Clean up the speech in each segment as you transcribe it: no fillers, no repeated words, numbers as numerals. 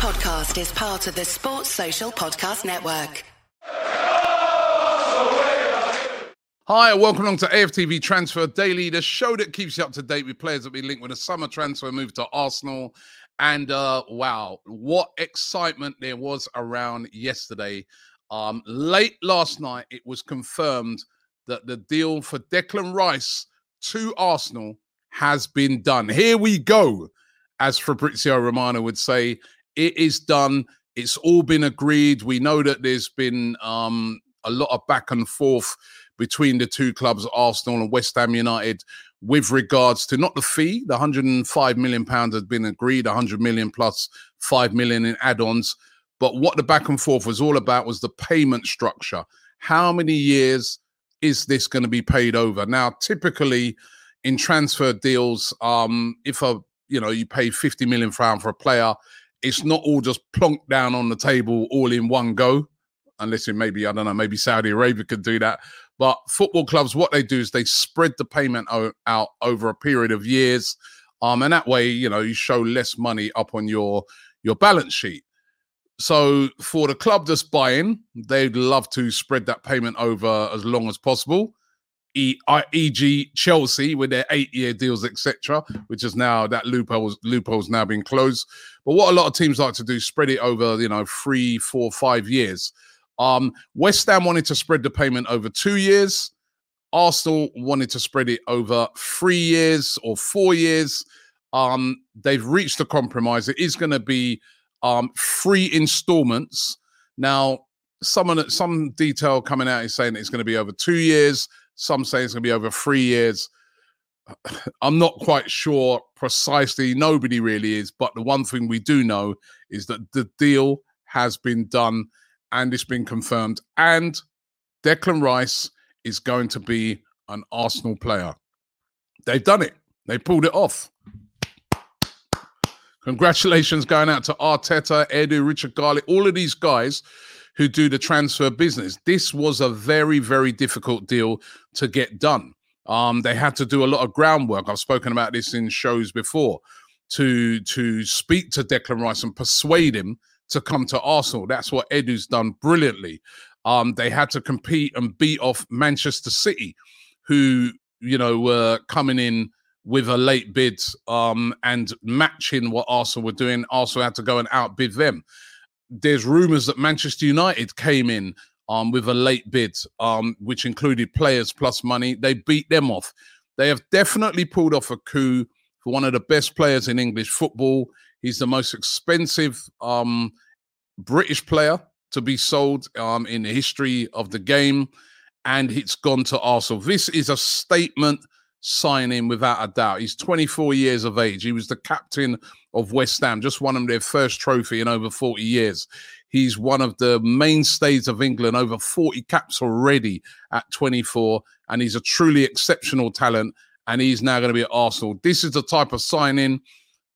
podcast is part of the Sport Social Podcast Network. Hi, welcome along to AFTV Transfer Daily, the show that keeps you up to date with players that we linked with a summer transfer move to Arsenal. And wow, what excitement there was around yesterday. Late last night, it was confirmed that the deal for Declan Rice to Arsenal has been done. Here we go, as Fabrizio Romano would say. It is done. It's all been agreed. We know that there's been a lot of back and forth between the two clubs, Arsenal and West Ham United, with regards to not the fee. The £105 million has been agreed, £100 million plus £5 million in add-ons. But what the back and forth was all about was the payment structure. How many years is this going to be paid over? Now, typically in transfer deals, if you pay £50 million for a player, it's not all just plonked down on the table all in one go. Unless it maybe, I don't know, maybe Saudi Arabia could do that. But football clubs, what they do is they spread the payment out over a period of years. And that way, you show less money up on your balance sheet. So for the club that's buying, they'd love to spread that payment over as long as possible, e.g. Chelsea with their 8-year deals, etc., which is now that loophole's now been closed. But what a lot of teams like to do, spread it over, 3, 4, 5 years. West Ham wanted to spread the payment over 2 years. Arsenal wanted to spread it over 3 years or 4 years. They've reached a compromise. It is going to be 3 installments. Now, some detail coming out is saying it's going to be over 2 years. Some say it's going to be over 3 years. I'm not quite sure precisely. Nobody really is. But the one thing we do know is that the deal has been done. And it's been confirmed. And Declan Rice is going to be an Arsenal player. They've done it. They pulled it off. Congratulations going out to Arteta, Edu, Richard Garlick, all of these guys who do the transfer business. This was a very, very difficult deal to get done. They had to do a lot of groundwork. I've spoken about this in shows before. To speak to Declan Rice and persuade him to come to Arsenal. That's what Edu's done brilliantly. They had to compete and beat off Manchester City, who, were coming in with a late bid and matching what Arsenal were doing. Arsenal had to go and outbid them. There's rumours that Manchester United came in with a late bid, which included players plus money. They beat them off. They have definitely pulled off a coup for one of the best players in English football. He's the most expensive British player to be sold in the history of the game, and it's gone to Arsenal. This is a statement signing without a doubt. He's 24 years of age. He was the captain of West Ham, just won them their first trophy in over 40 years. He's one of the mainstays of England, over 40 caps already at 24, and he's a truly exceptional talent, and he's now going to be at Arsenal. This is the type of signing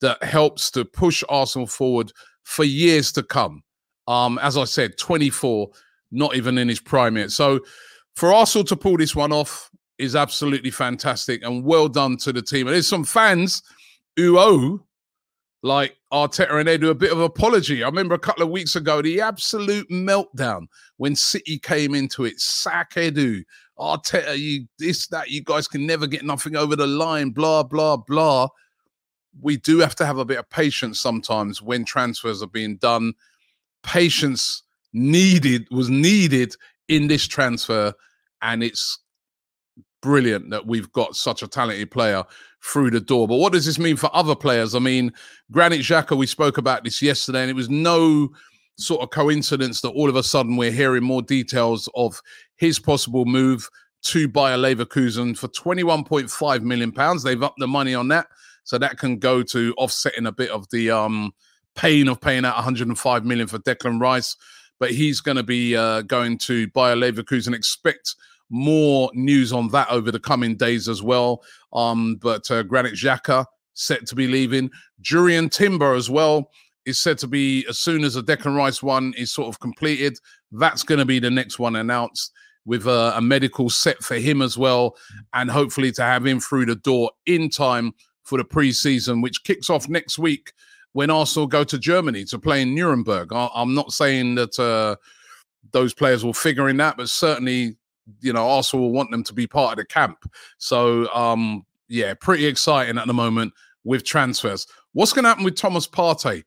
that helps to push Arsenal forward for years to come. As I said, 24, not even in his prime yet. So for Arsenal to pull this one off is absolutely fantastic, and well done to the team. And there's some fans who owe, like Arteta and Edu, a bit of apology. I remember a couple of weeks ago, the absolute meltdown when City came into it. Sack Edu, Arteta, you guys can never get nothing over the line, blah, blah, blah. We do have to have a bit of patience sometimes when transfers are being done. Patience was needed in this transfer, and it's brilliant that we've got such a talented player through the door. But what does this mean for other players? I mean, Granit Xhaka, we spoke about this yesterday, and it was no sort of coincidence that all of a sudden we're hearing more details of his possible move to Bayer Leverkusen for £21.5 million. They've upped the money on that. So that can go to offsetting a bit of the pain of paying out £105 million for Declan Rice. But he's going to be going to Bayer Leverkusen. Expect more news on that over the coming days as well. But Granit Xhaka set to be leaving. Jurian Timber as well is said to be, as soon as the Declan Rice one is sort of completed, that's going to be the next one announced, with a medical set for him as well. And hopefully to have him through the door in time for the pre-season, which kicks off next week when Arsenal go to Germany to play in Nuremberg. I'm not saying that those players will figure in that, but certainly, you know, Arsenal will want them to be part of the camp. So, yeah, pretty exciting at the moment with transfers. What's going to happen with Thomas Partey?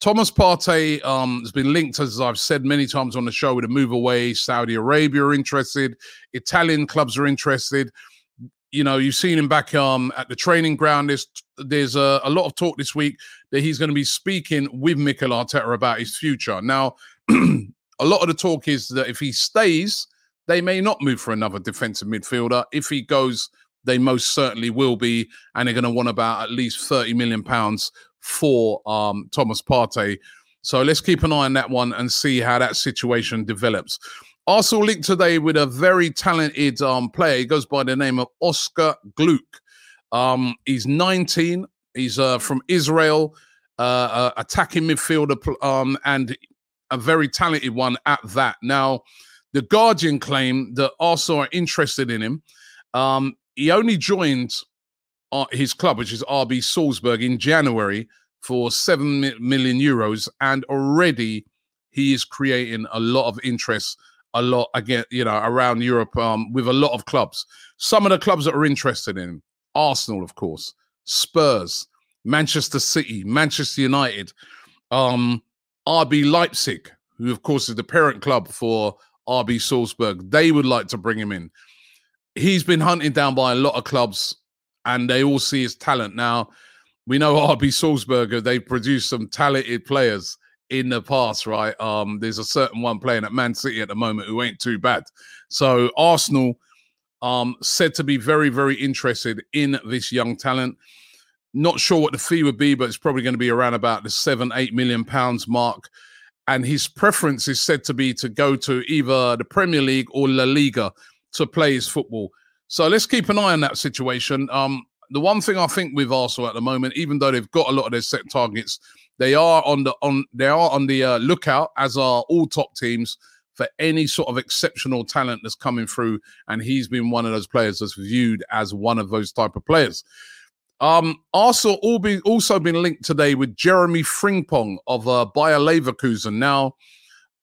Thomas Partey has been linked, as I've said many times on the show, with a move away. Saudi Arabia are interested. Italian clubs are interested. You know, you've seen him back at the training ground. There's a lot of talk this week that he's going to be speaking with Mikel Arteta about his future. Now, a lot of the talk is that if he stays, they may not move for another defensive midfielder. If he goes, they most certainly will be, and they're going to want about at least £30 million for Thomas Partey. So let's keep an eye on that one and see how that situation develops. Arsenal linked today with a very talented player. He goes by the name of Oscar Gloukh. He's 19. He's from Israel, attacking midfielder, and a very talented one at that. Now, The Guardian claimed that Arsenal are interested in him. He only joined his club, which is RB Salzburg, in January for €7 million, and already he is creating a lot of interest, a lot again, you know, around Europe with a lot of clubs. Some of the clubs that are interested in him: Arsenal, of course, Spurs, Manchester City, Manchester United, RB Leipzig, who of course is the parent club for RB Salzburg. They would like to bring him in. He's been hunted down by a lot of clubs, and they all see his talent. Now, we know RB Salzburg, they've produced some talented players in the past, right? There's a certain one playing at Man City at the moment who ain't too bad. So Arsenal said to be very, very interested in this young talent. Not sure what the fee would be, but it's probably going to be around about the £7-8 million mark. And his preference is said to be to go to either the Premier League or La Liga to play his football. So let's keep an eye on that situation. The one thing I think with Arsenal at the moment, even though they've got a lot of their set targets, they are on the lookout, as are all top teams, for any sort of exceptional talent that's coming through. And he's been one of those players that's viewed as one of those type of players. Arsenal also been linked today with Jeremie Frimpong of Bayer Leverkusen. Now,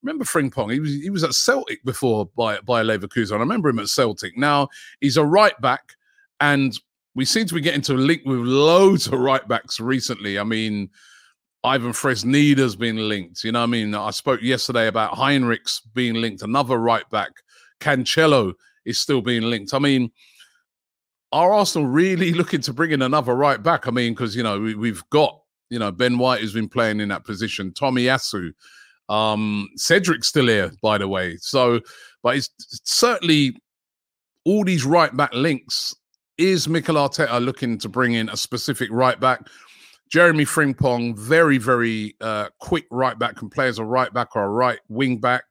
remember Frimpong? He was at Celtic before Bayer Leverkusen. I remember him at Celtic. Now, he's a right-back, and we seem to be getting to a link with loads of right-backs recently. I mean, Ivan Fresneda's been linked. You know what I mean? I spoke yesterday about Heinrichs being linked, another right-back. Cancelo is still being linked. I mean, are Arsenal really looking to bring in another right back? I mean, because, you know, we've got, you know, Ben White has been playing in that position. Tommy Yasu, Cedric's still here, by the way. So, but it's certainly all these right back links. Is Mikel Arteta looking to bring in a specific right back? Jeremie Frimpong, very, very quick right back, can play as a right back or a right wing back.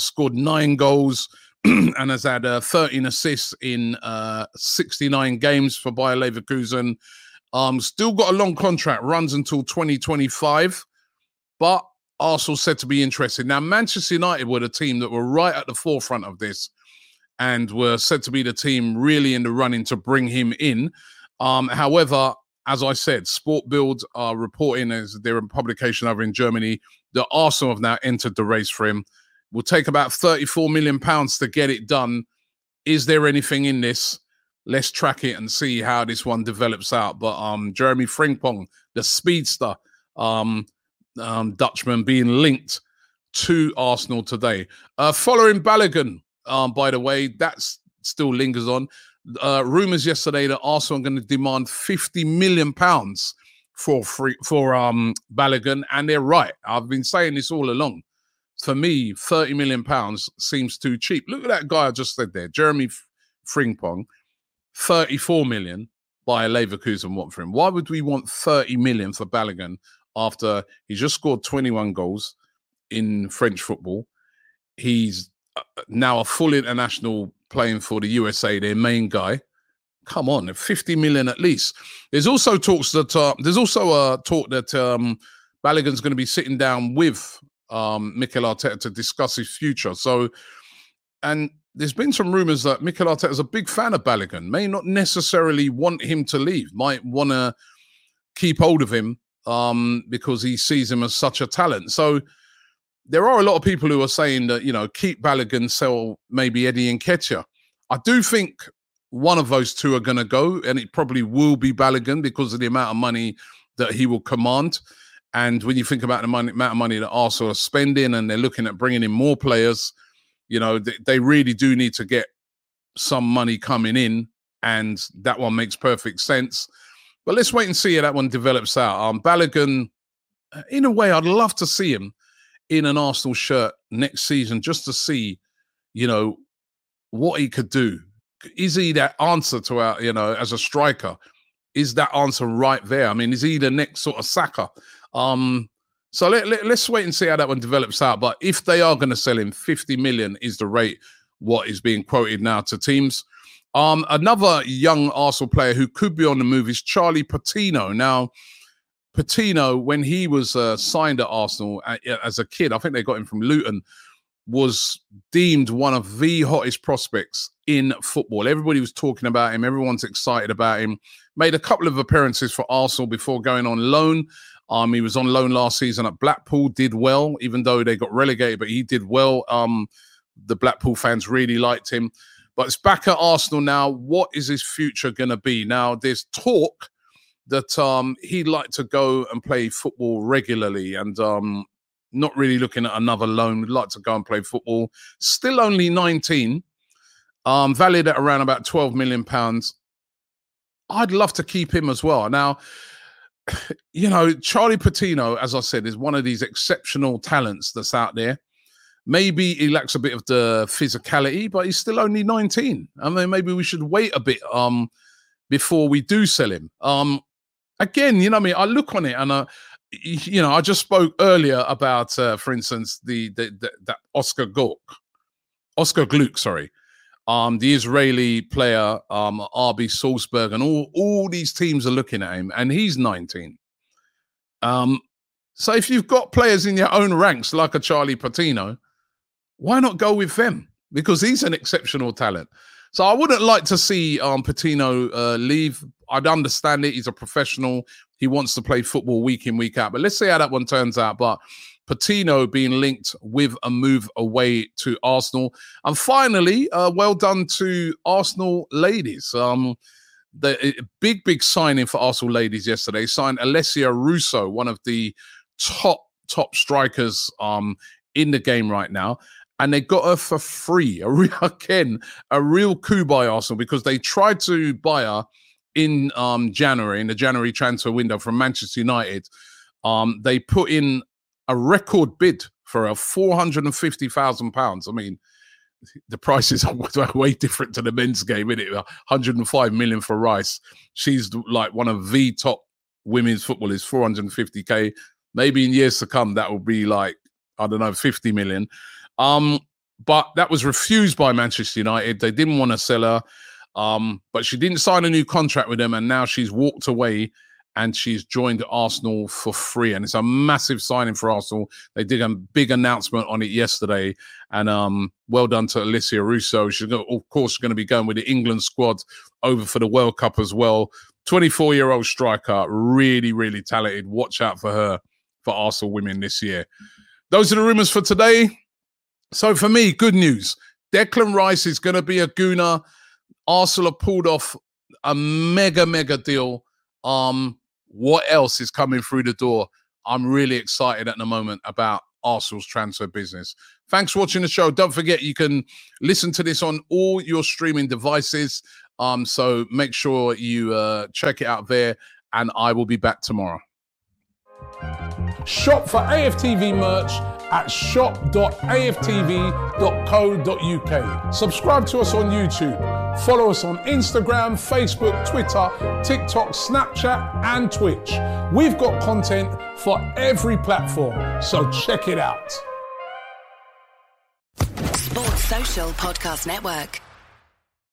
Scored 9 goals. And has had 13 assists in 69 games for Bayer Leverkusen. Still got a long contract, runs until 2025, but Arsenal said to be interested. Now, Manchester United were the team that were right at the forefront of this and were said to be the team really in the running to bring him in. However, as I said, Sport Bild are reporting, as they're in publication over in Germany, that Arsenal have now entered the race for him. Will take about £34 million to get it done. Is there anything in this? Let's track it and see how this one develops out. But Jeremie Frimpong, the speedster Dutchman, being linked to Arsenal today. Following Balogun, by the way, that still lingers on. Rumours yesterday that Arsenal are going to demand £50 million for Balogun, and they're right. I've been saying this all along. For me, £30 million seems too cheap. Look at that guy I just said there, Jeremie Frimpong, £34 million by Leverkusen want for him. Why would we want £30 million for Balogun after he's just scored 21 goals in French football? He's now a full international playing for the USA, their main guy. Come on, £50 million at least. There's also talk that Balogun's going to be sitting down with Mikel Arteta to discuss his future. So, and there's been some rumours that Mikel Arteta is a big fan of Balogun, may not necessarily want him to leave, might want to keep hold of him because he sees him as such a talent. So there are a lot of people who are saying that, you know, keep Balogun, sell maybe Eddie and Nketiah. I do think one of those two are going to go, and it probably will be Balogun because of the amount of money that he will command. And when you think about the amount of money that Arsenal are spending, and they're looking at bringing in more players, you know, they really do need to get some money coming in, and that one makes perfect sense. But let's wait and see how that one develops out. Balogun, in a way, I'd love to see him in an Arsenal shirt next season, just to see, you know, what he could do. Is he that answer to our, you know, as a striker? Is that answer right there? I mean, is he the next sort of Saka? So let's wait and see how that one develops out. But if they are going to sell him, 50 million is the rate, what is being quoted now to teams. Another young Arsenal player who could be on the move is Charlie Patino. Now, Patino, when he was signed at Arsenal as a kid, I think they got him from Luton, was deemed one of the hottest prospects in football. Everybody was talking about him. Everyone's excited about him. Made a couple of appearances for Arsenal before going on loan. He was on loan last season at Blackpool, did well, even though they got relegated, but he did well. The Blackpool fans really liked him. But it's back at Arsenal now. What is his future going to be? Now, there's talk that he'd like to go and play football regularly, and not really looking at another loan. Would like to go and play football. Still only 19, valued at around about £12 million. I'd love to keep him as well. Now, you know, Charlie Patino, as I said, is one of these exceptional talents that's out there. Maybe he lacks a bit of the physicality, but he's still only 19. I mean, maybe we should wait a bit before we do sell him. Again, you know what I mean? I look on it and, you know, I just spoke earlier about, for instance, the Oscar Gloukh, the Israeli player, RB Salzburg, and all these teams are looking at him, and he's 19. So if you've got players in your own ranks like a Charlie Patino, why not go with them? Because he's an exceptional talent. So I wouldn't like to see Patino leave. I'd understand it. He's a professional. He wants to play football week in, week out. But let's see how that one turns out. But Patino being linked with a move away to Arsenal. And finally, well done to Arsenal ladies. The big signing for Arsenal ladies yesterday. Signed Alessia Russo, one of the top strikers in the game right now. And they got her for free. A real coup by Arsenal, because they tried to buy her in January, in the January transfer window from Manchester United. They put in a record bid for her, £450,000. I mean, the prices are way different to the men's game, isn't it? 105 million for Rice. She's like one of the top women's footballers, 450k. Maybe in years to come, that will be like, I don't know, 50 million. But that was refused by Manchester United. They didn't want to sell her, but she didn't sign a new contract with them, and now she's walked away and she's joined Arsenal for free. And it's a massive signing for Arsenal. They did a big announcement on it yesterday. And well done to Alessia Russo. She's, of course, going to be going with the England squad over for the World Cup as well. 24-year-old striker, really, really talented. Watch out for her for Arsenal women this year. Those are the rumours for today. So for me, good news. Declan Rice is going to be a Gooner. Arsenal have pulled off a mega deal. What else is coming through the door? I'm really excited at the moment about Arsenal's transfer business. Thanks for watching the show. Don't forget, you can listen to this on all your streaming devices. So make sure you check it out there, and I will be back tomorrow. Shop for AFTV merch at shop.aftv.co.uk. Subscribe to us on YouTube. Follow us on Instagram, Facebook, Twitter, TikTok, Snapchat, and Twitch. We've got content for every platform, so check it out. Sports Social Podcast Network.